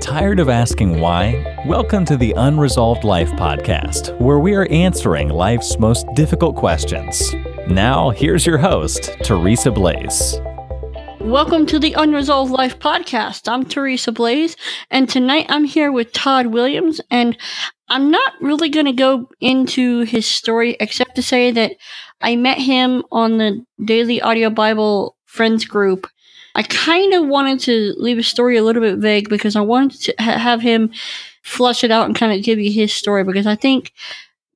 Tired of asking why? Welcome to the Unresolved Life Podcast, where we are answering life's most difficult questions. Now, here's your host, Teresa Blaze. Welcome to the Unresolved Life Podcast. I'm Teresa Blaze, and tonight I'm here with Todd Williams, and I'm not really going to go into his story except to say that I met him on the Daily Audio Bible Friends group. I kind of wanted to leave his story a little bit vague because I wanted to have him flush it out and kind of give you his story, because I think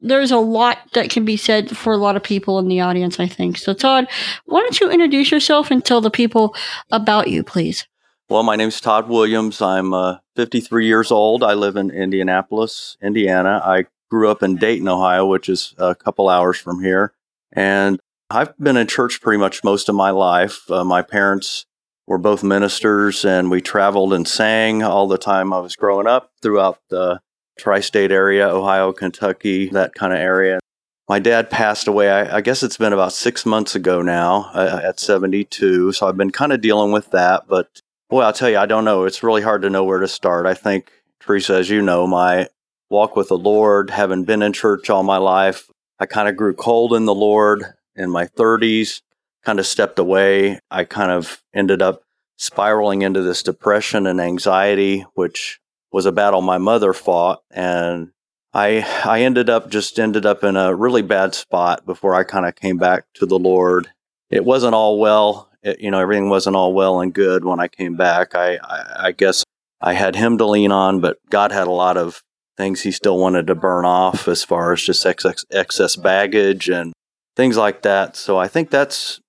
there's a lot that can be said for a lot of people in the audience, I think. So, Todd, why don't you introduce yourself and tell the people about you, please? Well, my name's Todd Williams. I'm 53 years old. I live in Indianapolis, Indiana. I grew up in Dayton, Ohio, which is a couple hours from here. And I've been in church pretty much most of my life. My parents were both ministers, and we traveled and sang all the time I was growing up throughout the tri-state area, Ohio, Kentucky, that kind of area. My dad passed away, I guess it's been about 6 months ago now, at 72, so I've been kind of dealing with that, but boy, I'll tell you, I don't know. It's really hard to know where to start. I think, Teresa, as you know, my walk with the Lord, having been in church all my life, I kind of grew cold in the Lord in my 30s, kind of stepped away. I kind of ended up spiraling into this depression and anxiety, which was a battle my mother fought, and I ended up in a really bad spot before I kind of came back to the Lord. It wasn't all well, everything wasn't all well and good when I came back. I guess I had Him to lean on, but God had a lot of things He still wanted to burn off as far as just excess baggage and things like that. So I think this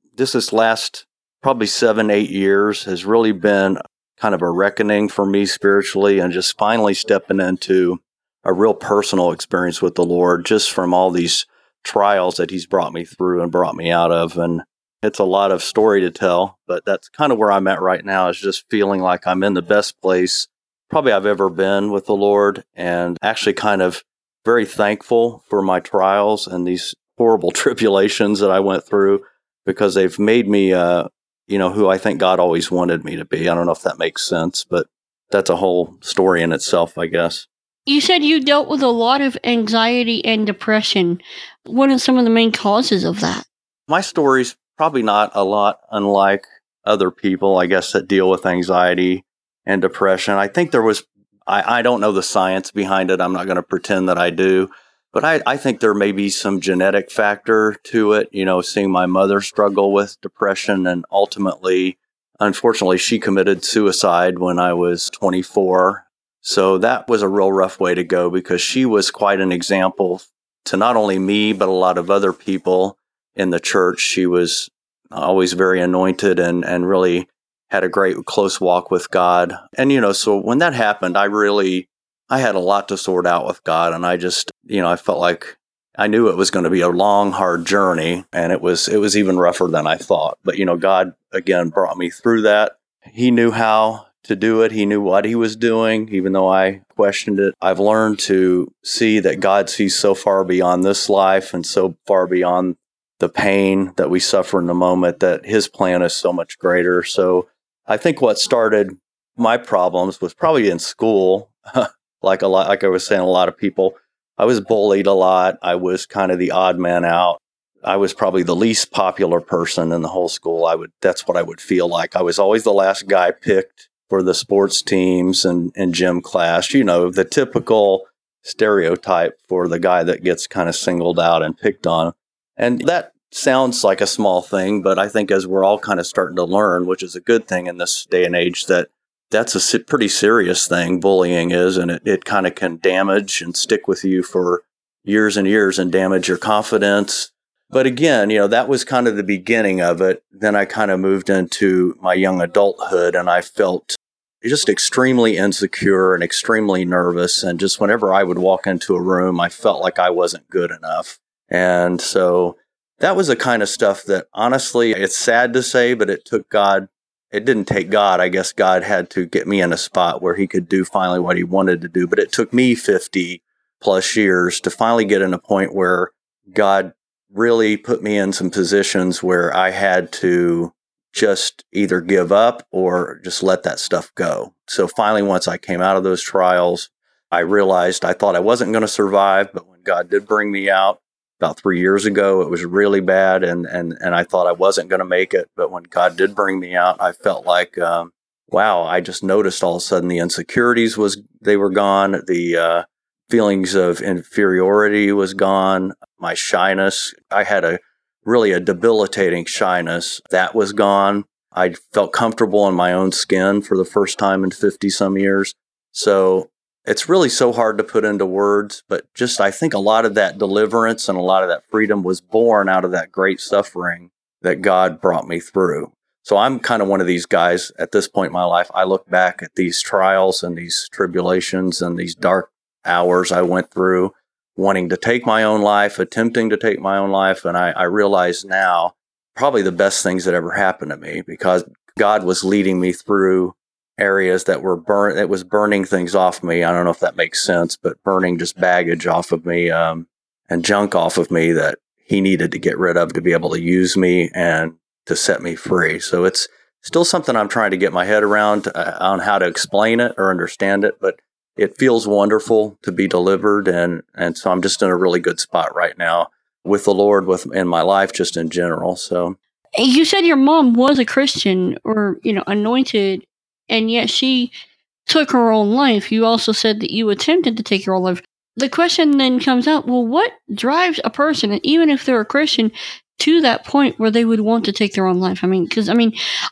last probably 7-8 years has really been kind of a reckoning for me spiritually, and just finally stepping into a real personal experience with the Lord, just from all these trials that He's brought me through and brought me out of. And it's a lot of story to tell, but that's kind of where I'm at right now, is just feeling like I'm in the best place probably I've ever been with the Lord, and actually kind of very thankful for my trials and these horrible tribulations that I went through, because they've made me who I think God always wanted me to be. I don't know if that makes sense, but that's a whole story in itself, I guess. You said you dealt with a lot of anxiety and depression. What are some of the main causes of that? My story's probably not a lot unlike other people, I guess, that deal with anxiety and depression. I think there was, I don't know the science behind it. I'm not going to pretend that I do. But I think there may be some genetic factor to it, seeing my mother struggle with depression. And ultimately, unfortunately, she committed suicide when I was 24. So that was a real rough way to go, because she was quite an example to not only me, but a lot of other people in the church. She was always very anointed and really had a great close walk with God. And, so when that happened, I had a lot to sort out with God, and I just, I felt like I knew it was going to be a long, hard journey, and it was even rougher than I thought. But, God, again, brought me through that. He knew how to do it. He knew what He was doing, even though I questioned it. I've learned to see that God sees so far beyond this life and so far beyond the pain that we suffer in the moment, that His plan is so much greater. So I think what started my problems was probably in school. Like I was saying, a lot of people, I was bullied a lot. I was kind of the odd man out. I was probably the least popular person in the whole school. That's what I would feel like. I was always the last guy picked for the sports teams and gym class. The typical stereotype for the guy that gets kind of singled out and picked on. And that sounds like a small thing, but I think as we're all kind of starting to learn, which is a good thing in this day and age, that's a pretty serious thing, bullying is, and it kind of can damage and stick with you for years and years and damage your confidence. But again, that was kind of the beginning of it. Then I kind of moved into my young adulthood, and I felt just extremely insecure and extremely nervous. And just whenever I would walk into a room, I felt like I wasn't good enough. And so that was the kind of stuff that, honestly, it's sad to say, but it didn't take God. I guess God had to get me in a spot where He could do finally what He wanted to do. But it took me 50 plus years to finally get in a point where God really put me in some positions where I had to just either give up or just let that stuff go. So finally, once I came out of those trials, I realized I thought I wasn't going to survive, but when God did bring me out about 3 years ago, it was really bad, and I thought I wasn't going to make it. But when God did bring me out, I felt like, wow, I just noticed all of a sudden the insecurities were gone, the feelings of inferiority was gone, my shyness, I had a debilitating shyness, that was gone. I felt comfortable in my own skin for the first time in 50-some years. So it's really so hard to put into words, but just I think a lot of that deliverance and a lot of that freedom was born out of that great suffering that God brought me through. So I'm kind of one of these guys at this point in my life. I look back at these trials and these tribulations and these dark hours I went through, wanting to take my own life, attempting to take my own life. And I realize now probably the best things that ever happened to me, because God was leading me through areas that were burning things off me. I don't know if that makes sense, but burning just baggage off of me and junk off of me that he needed to get rid of to be able to use me and to set me free. So it's still something I'm trying to get my head around on how to explain it or understand it, but it feels wonderful to be delivered, and so I'm just in a really good spot right now with the Lord, in my life, just in general. So you said your mom was a Christian or anointed, and yet she took her own life. You also said that you attempted to take your own life. The question then comes out: well, what drives a person, and even if they're a Christian, to that point where they would want to take their own life? I mean,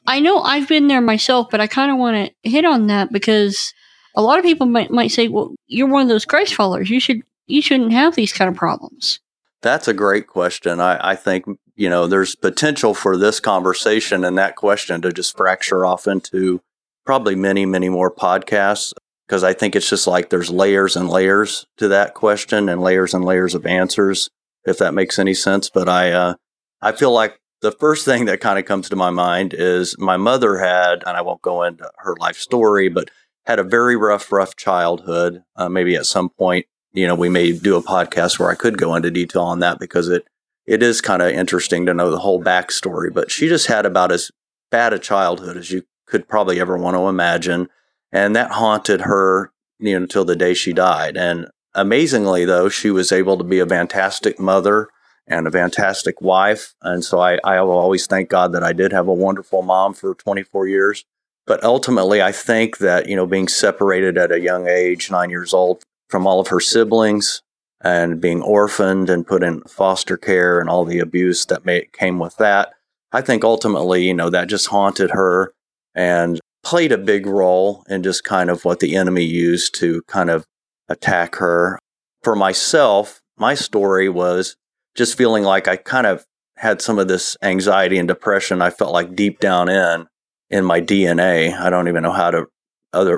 I know I've been there myself, but I kind of want to hit on that because a lot of people might say, well, you're one of those Christ followers. You shouldn't have these kind of problems. That's a great question. I think, there's potential for this conversation and that question to just fracture off into probably many, many more podcasts, because I think it's just like there's layers and layers to that question and layers of answers, if that makes any sense. But I feel like the first thing that kind of comes to my mind is my mother had, and I won't go into her life story, but had a very rough childhood. Maybe at some point, we may do a podcast where I could go into detail on that, because it is kind of interesting to know the whole backstory. But she just had about as bad a childhood as you could probably ever want to imagine. And that haunted her, until the day she died. And amazingly, though, she was able to be a fantastic mother and a fantastic wife. And so I will always thank God that I did have a wonderful mom for 24 years. But ultimately, I think that, being separated at a young age, 9 years old, from all of her siblings and being orphaned and put in foster care and all the abuse that came with that, I think ultimately, that just haunted her and played a big role in just kind of what the enemy used to kind of attack her. For myself, my story was just feeling like I kind of had some of this anxiety and depression. I felt like deep down in my DNA. I don't even know how to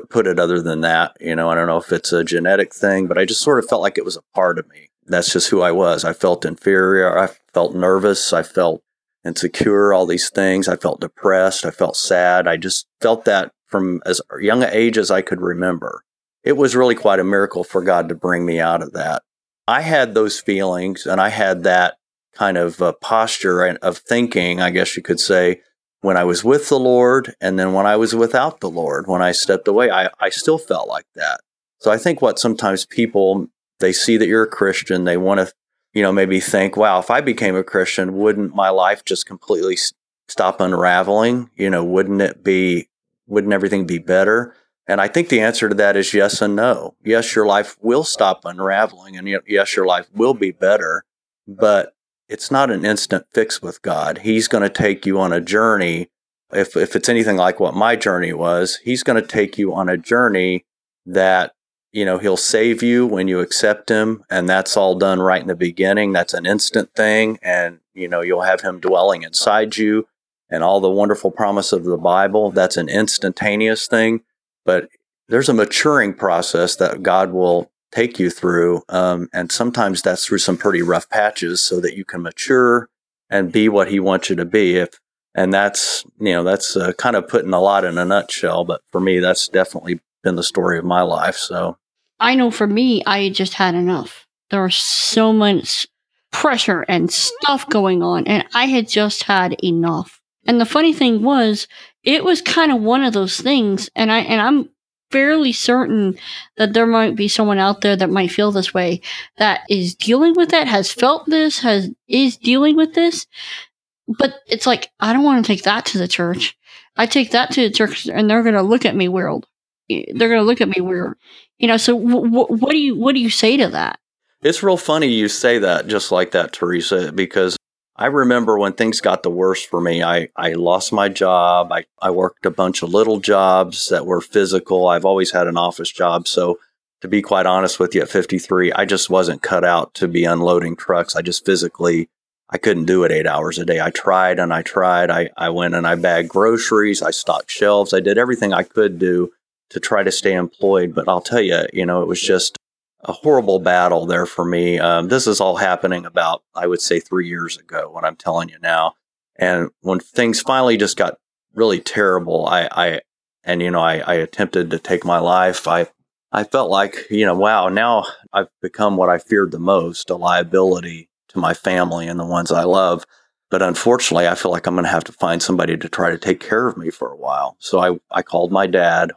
put it other than that. I don't know if it's a genetic thing, but I just sort of felt like it was a part of me. That's just who I was. I felt inferior. I felt nervous. I felt insecure, all these things. I felt depressed. I felt sad. I just felt that from as young an age as I could remember. It was really quite a miracle for God to bring me out of that. I had those feelings, and I had that kind of posture of thinking, I guess you could say, when I was with the Lord, and then when I was without the Lord, when I stepped away, I still felt like that. So I think what sometimes people, they see that you're a Christian, they want to, maybe think, wow, if I became a Christian, wouldn't my life just completely stop unraveling? Wouldn't everything be better? And I think the answer to that is yes and no. Yes, your life will stop unraveling, and yes, your life will be better, but it's not an instant fix with God. He's going to take you on a journey. If it's anything like what my journey was, he's going to take you on a journey that, he'll save you when you accept him. And that's all done right in the beginning. That's an instant thing. And, you'll have him dwelling inside you and all the wonderful promise of the Bible. That's an instantaneous thing. But there's a maturing process that God will take you through, and sometimes that's through some pretty rough patches, so that you can mature and be what he wants you to be. And that's that's kind of putting a lot in a nutshell, but for me, that's definitely been the story of my life. So I know for me, I just had enough. There was so much pressure and stuff going on, and I had just had enough. And the funny thing was, it was kind of one of those things. And I'm fairly certain that there might be someone out there that might feel this way, that is dealing with that, has felt this, is dealing with this. But it's like, I don't want to take that to the church. I take that to the church and they're going to look at me weird. You know, so what do you say to that? It's real funny you say that just like that, Teresa, because I remember when things got the worst for me, I lost my job. I worked a bunch of little jobs that were physical. I've always had an office job. So to be quite honest with you, at 53, I just wasn't cut out to be unloading trucks. I just physically, I couldn't do it 8 hours a day. I tried. I went and I bagged groceries. I stocked shelves. I did everything I could do to try to stay employed. But I'll tell you, you know, it was just a horrible battle there for me. This is all happening about, I would say, 3 years ago, what I'm telling you now. And when things finally just got really terrible, I attempted to take my life. I felt like, you know, wow, now I've become what I feared the most, a liability to my family and the ones I love. But unfortunately, I feel like I'm going to have to find somebody to try to take care of me for a while. So I called my dad.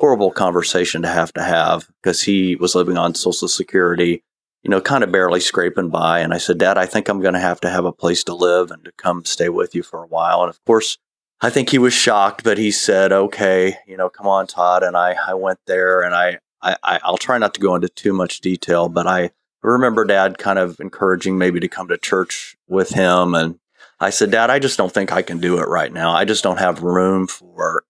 Horrible conversation to have because he was living on Social Security, you know, kind of barely scraping by. And I said, Dad, I think I'm going to have a place to live and to come stay with you for a while. And of course, I think he was shocked, but he said, okay, you know, come on, Todd. And I went there and I'll try not to go into too much detail, but I remember Dad kind of encouraging maybe to come to church with him. And I said, Dad, I just don't think I can do it right now. I just don't have room for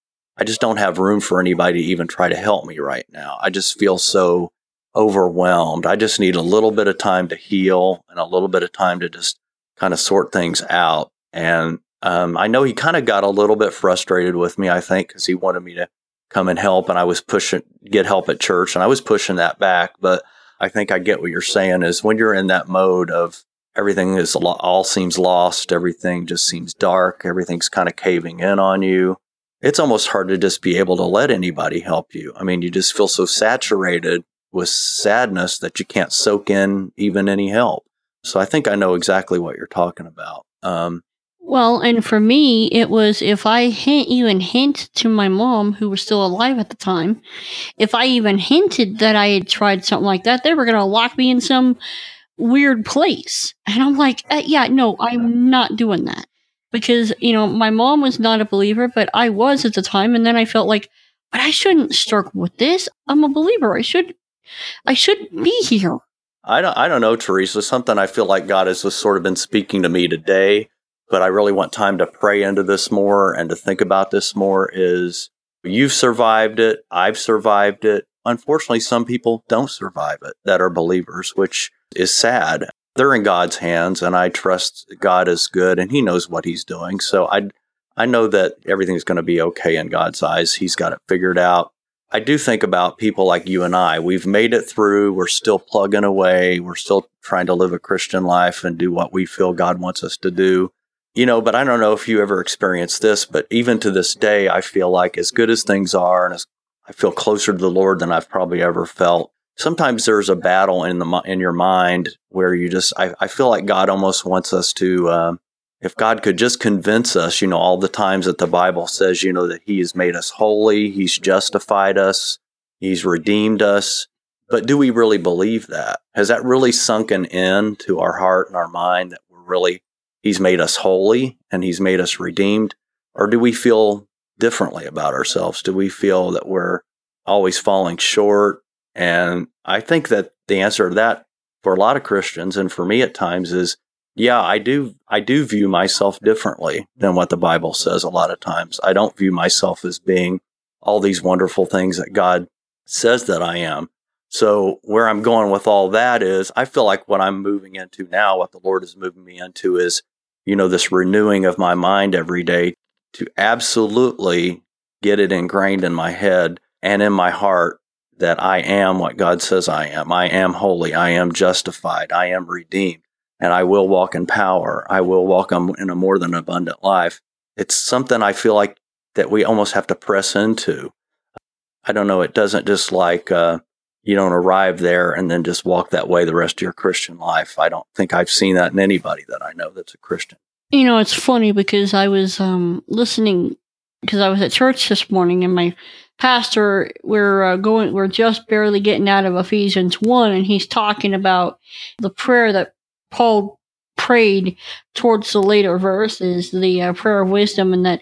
anybody to even try to help me right now. I just feel so overwhelmed. I just need a little bit of time to heal and a little bit of time to just kind of sort things out. And I know he kind of got a little bit frustrated with me, I think, because he wanted me to come and help. And I was get help at church, and I was pushing that back. But I think I get what you're saying is when you're in that mode of everything is all seems lost, everything just seems dark, everything's kind of caving in on you. It's almost hard to just be able to let anybody help you. I mean, you just feel so saturated with sadness that you can't soak in even any help. So I think I know exactly what you're talking about. Well, and for me, it was if I even hint to my mom, who was still alive at the time, if I even hinted that I had tried something like that, they were going to lock me in some weird place. And I'm like, I'm not doing that. Because, you know, my mom was not a believer, but I was at the time. And then I felt like, but I shouldn't struggle with this. I'm a believer. I should be here. I don't know, Teresa. Something I feel like God has just sort of been speaking to me today, but I really want time to pray into this more and to think about this more is you've survived it. I've survived it. Unfortunately, some people don't survive it that are believers, which is sad. They're in God's hands, and I trust God is good, and He knows what He's doing. So I know that everything's going to be okay in God's eyes. He's got it figured out. I do think about people like you and I. We've made it through. We're still plugging away. We're still trying to live a Christian life and do what we feel God wants us to do. You know, but I don't know if you ever experienced this, but even to this day, I feel like as good as things are, and I feel closer to the Lord than I've probably ever felt. Sometimes there's a battle in your mind where you just, I feel like God almost wants us to, if God could just convince us, you know, all the times that the Bible says, you know, that He has made us holy, He's justified us, He's redeemed us. But do we really believe that? Has that really sunken in to our heart and our mind that we're really, He's made us holy and He's made us redeemed? Or do we feel differently about ourselves? Do we feel that we're always falling short? And I think that the answer to that for a lot of Christians and for me at times is, yeah, I do view myself differently than what the Bible says a lot of times. I don't view myself as being all these wonderful things that God says that I am. So where I'm going with all that is I feel like what I'm moving into now, what the Lord is moving me into is, you know, this renewing of my mind every day to absolutely get it ingrained in my head and in my heart that I am what God says I am. I am holy. I am justified. I am redeemed. And I will walk in power. I will walk in a more than abundant life. It's something I feel like that we almost have to press into. I don't know. It doesn't just like you don't arrive there and then just walk that way the rest of your Christian life. I don't think I've seen that in anybody that I know that's a Christian. You know, it's funny because I was listening, because I was at church this morning, and my pastor, we're just barely getting out of Ephesians 1, and he's talking about the prayer that Paul prayed towards the later verses, the prayer of wisdom, and that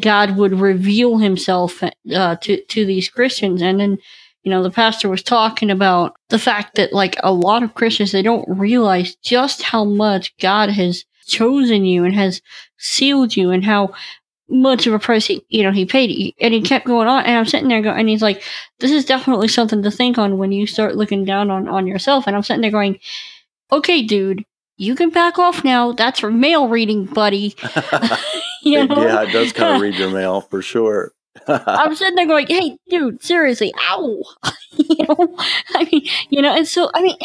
God would reveal himself to these Christians. And then, you know, the pastor was talking about the fact that, like, a lot of Christians, they don't realize just how much God has chosen you and has sealed you, and how much of a price he paid. And he kept going on, and I'm sitting there going, and he's like, this is definitely something to think on when you start looking down on yourself. And I'm sitting there going, okay, dude, you can back off now. That's for mail reading, buddy. You know? Yeah, it does kind of read your mail for sure. I'm sitting there going, hey, dude, seriously, ow. You know, I mean, you know, and so, I mean,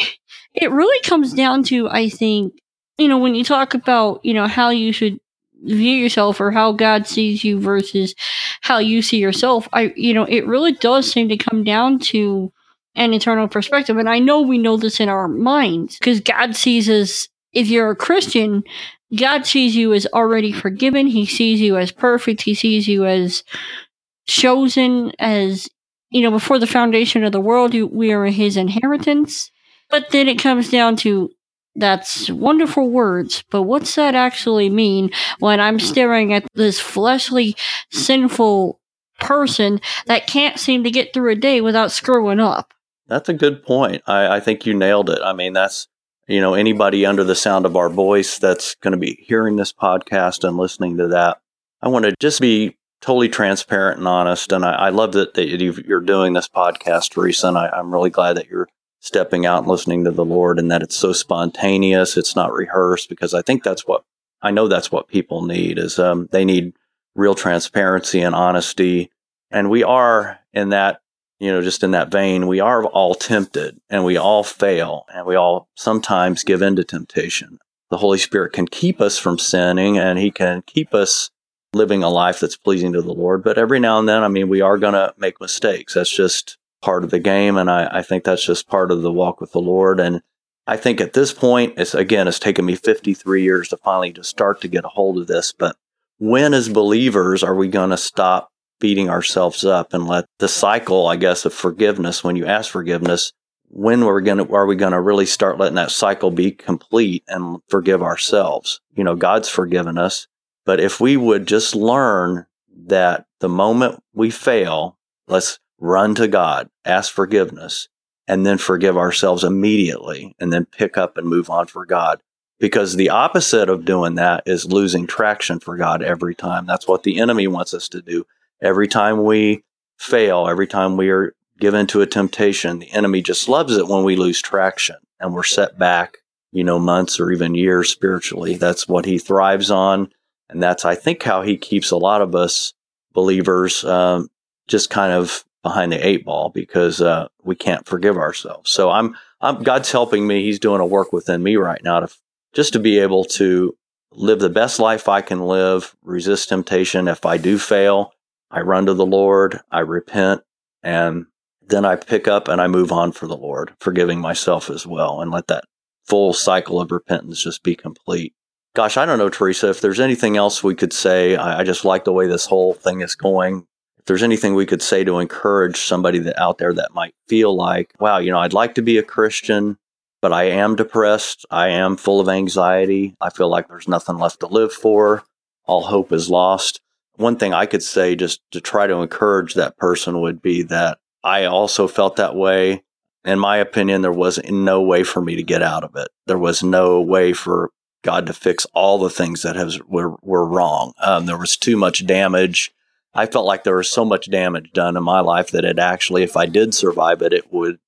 it really comes down to, I think, you know, when you talk about, you know, how you should view yourself or how God sees you versus how you see yourself, it really does seem to come down to an eternal perspective. And I know we know this in our minds, because God sees us, if you're a Christian, God sees you as already forgiven. He sees you as perfect. He sees you as chosen, as, you know, before the foundation of the world, we are his inheritance. But then it comes down to, that's wonderful words, but what's that actually mean when I'm staring at this fleshly, sinful person that can't seem to get through a day without screwing up? That's a good point. I think you nailed it. I mean, that's, you know, anybody under the sound of our voice that's going to be hearing this podcast and listening to that, I want to just be totally transparent and honest. And I love that you're doing this podcast, Teresa, and I'm really glad that you're stepping out and listening to the Lord, and that it's so spontaneous, it's not rehearsed, because I think that's what people need is they need real transparency and honesty. And we are in that, you know, just in that vein, we are all tempted, and we all fail, and we all sometimes give in to temptation. The Holy Spirit can keep us from sinning, and he can keep us living a life that's pleasing to the Lord. But every now and then, I mean, we are going to make mistakes. That's just part of the game, and I think that's just part of the walk with the Lord. And I think at this point, it's taken me 53 years to finally just start to get a hold of this, but when as believers are we going to stop beating ourselves up and let the cycle, I guess, of forgiveness, when you ask forgiveness, when are we going to really start letting that cycle be complete and forgive ourselves? You know, God's forgiven us, but if we would just learn that the moment we fail, let's run to God, ask forgiveness, and then forgive ourselves immediately, and then pick up and move on for God. Because the opposite of doing that is losing traction for God every time. That's what the enemy wants us to do. Every time we fail, every time we are given to a temptation, the enemy just loves it when we lose traction and we're set back, you know, months or even years spiritually. That's what he thrives on. And that's, I think, how he keeps a lot of us believers just kind of behind the eight ball, because we can't forgive ourselves. So God's helping me. He's doing a work within me right now to be able to live the best life I can live, resist temptation. If I do fail, I run to the Lord, I repent, and then I pick up and I move on for the Lord, forgiving myself as well, and let that full cycle of repentance just be complete. Gosh, I don't know, Teresa, if there's anything else we could say. I just like the way this whole thing is going. If there's anything we could say to encourage somebody out there that might feel like, wow, you know, I'd like to be a Christian, but I am depressed. I am full of anxiety. I feel like there's nothing left to live for. All hope is lost. One thing I could say just to try to encourage that person would be that I also felt that way. In my opinion, there was no way for me to get out of it. There was no way for God to fix all the things that were wrong. There was too much damage. I felt like there was so much damage done in my life that it actually, if I did survive it, it would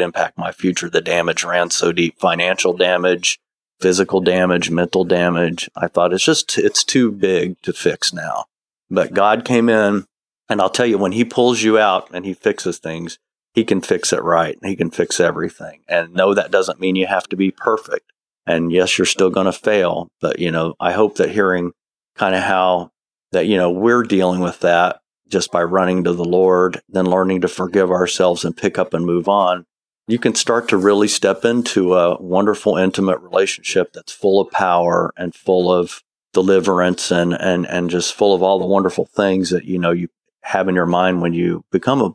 impact my future. The damage ran so deep: financial damage, physical damage, mental damage. I thought it's too big to fix now. But God came in, and I'll tell you, when he pulls you out and he fixes things, he can fix it right. He can fix everything. And no, that doesn't mean you have to be perfect. And yes, you're still going to fail. But, you know, I hope that hearing kind of how that, you know, we're dealing with that just by running to the Lord, then learning to forgive ourselves and pick up and move on, you can start to really step into a wonderful, intimate relationship that's full of power and full of deliverance and just full of all the wonderful things that, you know, you have in your mind when you become a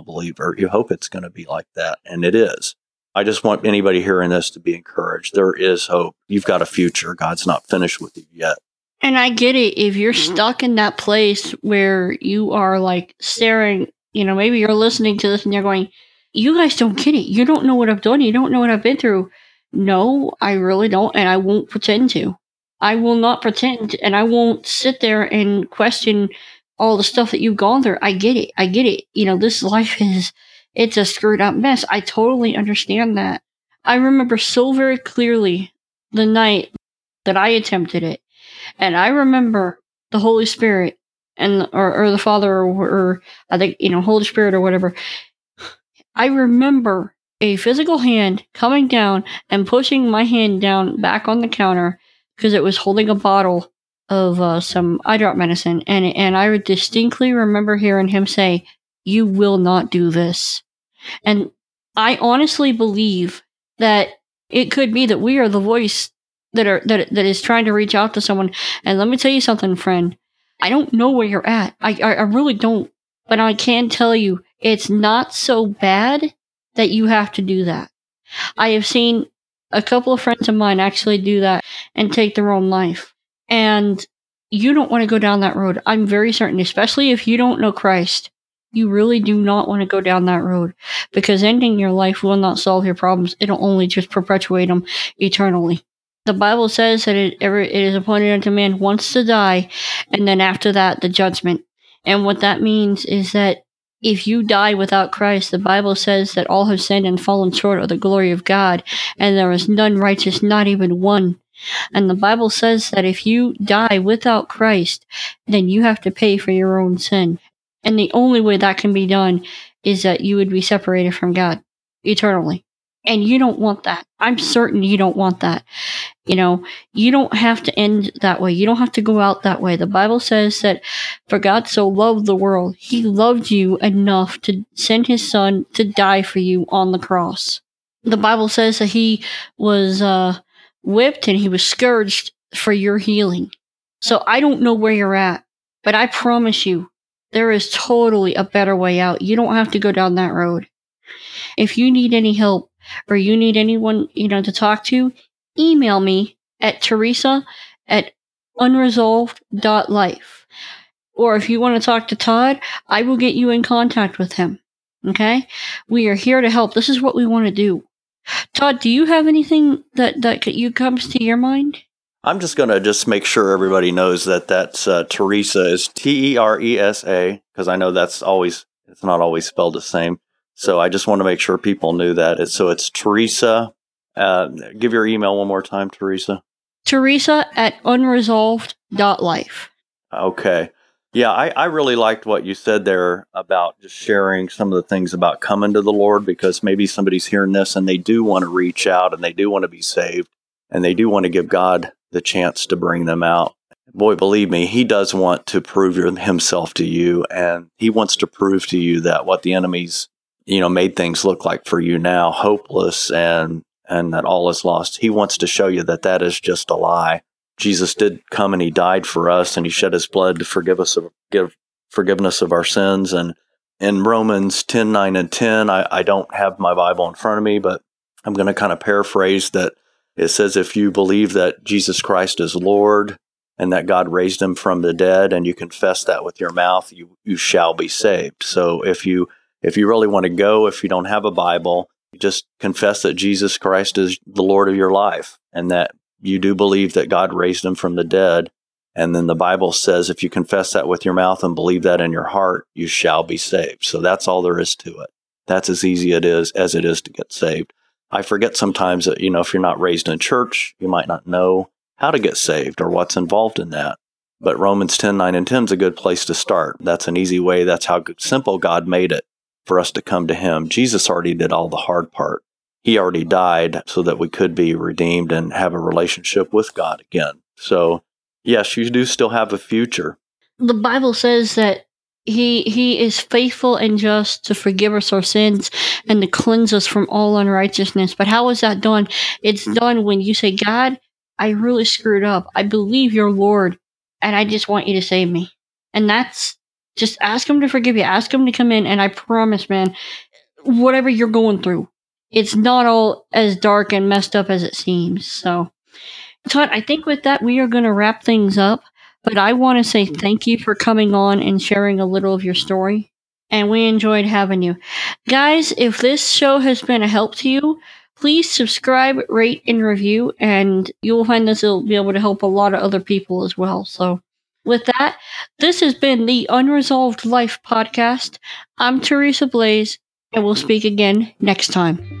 believer. You hope it's going to be like that, and it is. I just want anybody hearing this to be encouraged. There is hope. You've got a future. God's not finished with you yet. And I get it. If you're stuck in that place where you are like staring, you know, maybe you're listening to this and you're going, you guys don't get it. You don't know what I've done. You don't know what I've been through. No, I really don't. And I won't pretend to. I will not pretend. And I won't sit there and question all the stuff that you've gone through. I get it. I get it. You know, this life is, it's a screwed up mess. I totally understand that. I remember so very clearly the night that I attempted it. And I remember the Holy Spirit and or the Father or I think, you know, Holy Spirit or whatever. I remember a physical hand coming down and pushing my hand down back on the counter because it was holding a bottle of some eye drop medicine. And I distinctly remember hearing him say, "You will not do this." And I honestly believe that it could be that we are the voice that is trying to reach out to someone. And let me tell you something, friend. I don't know where you're at. I really don't. But I can tell you, it's not so bad that you have to do that. I have seen a couple of friends of mine actually do that and take their own life. And you don't want to go down that road. I'm very certain, especially if you don't know Christ. You really do not want to go down that road, because ending your life will not solve your problems. It'll only just perpetuate them eternally. The Bible says that it is appointed unto man once to die, and then after that, the judgment. And what that means is that if you die without Christ, the Bible says that all have sinned and fallen short of the glory of God, and there is none righteous, not even one. And the Bible says that if you die without Christ, then you have to pay for your own sin. And the only way that can be done is that you would be separated from God eternally. And you don't want that. I'm certain you don't want that. You know, you don't have to end that way. You don't have to go out that way. The Bible says that for God so loved the world, he loved you enough to send his son to die for you on the cross. The Bible says that he was whipped and he was scourged for your healing. So I don't know where you're at, but I promise you, there is totally a better way out. You don't have to go down that road. If you need any help, or you need anyone, you know, to talk to, email me at teresa@unresolved.life. Or if you want to talk to Todd, I will get you in contact with him. Okay? We are here to help. This is what we want to do. Todd, do you have anything that comes to your mind? I'm just going to make sure everybody knows that's Teresa is Teresa, because I know it's not always spelled the same. So I just want to make sure people knew that. It's Teresa. Give your email one more time, Teresa. Teresa@unresolved.life. Okay. Yeah, I really liked what you said there about just sharing some of the things about coming to the Lord, because maybe somebody's hearing this and they do want to reach out and they do want to be saved and they do want to give God the chance to bring them out. Boy, believe me, he does want to prove himself to you, and he wants to prove to you that what the enemy's made things look like for you now, hopeless and that all is lost. He wants to show you that is just a lie. Jesus did come and he died for us and he shed his blood to give forgiveness of our sins. And in Romans 10:9-10, I don't have my Bible in front of me, but I'm going to kind of paraphrase that. It says, if you believe that Jesus Christ is Lord and that God raised him from the dead and you confess that with your mouth, you shall be saved. So if you really want to go, if you don't have a Bible, just confess that Jesus Christ is the Lord of your life and that you do believe that God raised him from the dead. And then the Bible says, if you confess that with your mouth and believe that in your heart, you shall be saved. So that's all there is to it. That's as easy as it is to get saved. I forget sometimes that, if you're not raised in church, you might not know how to get saved or what's involved in that. But Romans 10:9-10 is a good place to start. That's an easy way. That's how simple God made it for us to come to him. Jesus already did all the hard part. He already died so that we could be redeemed and have a relationship with God again. So, yes, you do still have a future. The Bible says that he is faithful and just to forgive us our sins and to cleanse us from all unrighteousness. But how is that done? It's done when you say, God, I really screwed up. I believe you're Lord, and I just want you to save me. And that's just ask him to forgive you. Ask him to come in, and I promise, man, whatever you're going through, it's not all as dark and messed up as it seems. So, Todd, I think with that, we are going to wrap things up. But I want to say thank you for coming on and sharing a little of your story. And we enjoyed having you. Guys, if this show has been a help to you, please subscribe, rate, and review. And you'll find this will be able to help a lot of other people as well. So with that, this has been the Unresolved Life Podcast. I'm Teresa Blaze, and we'll speak again next time.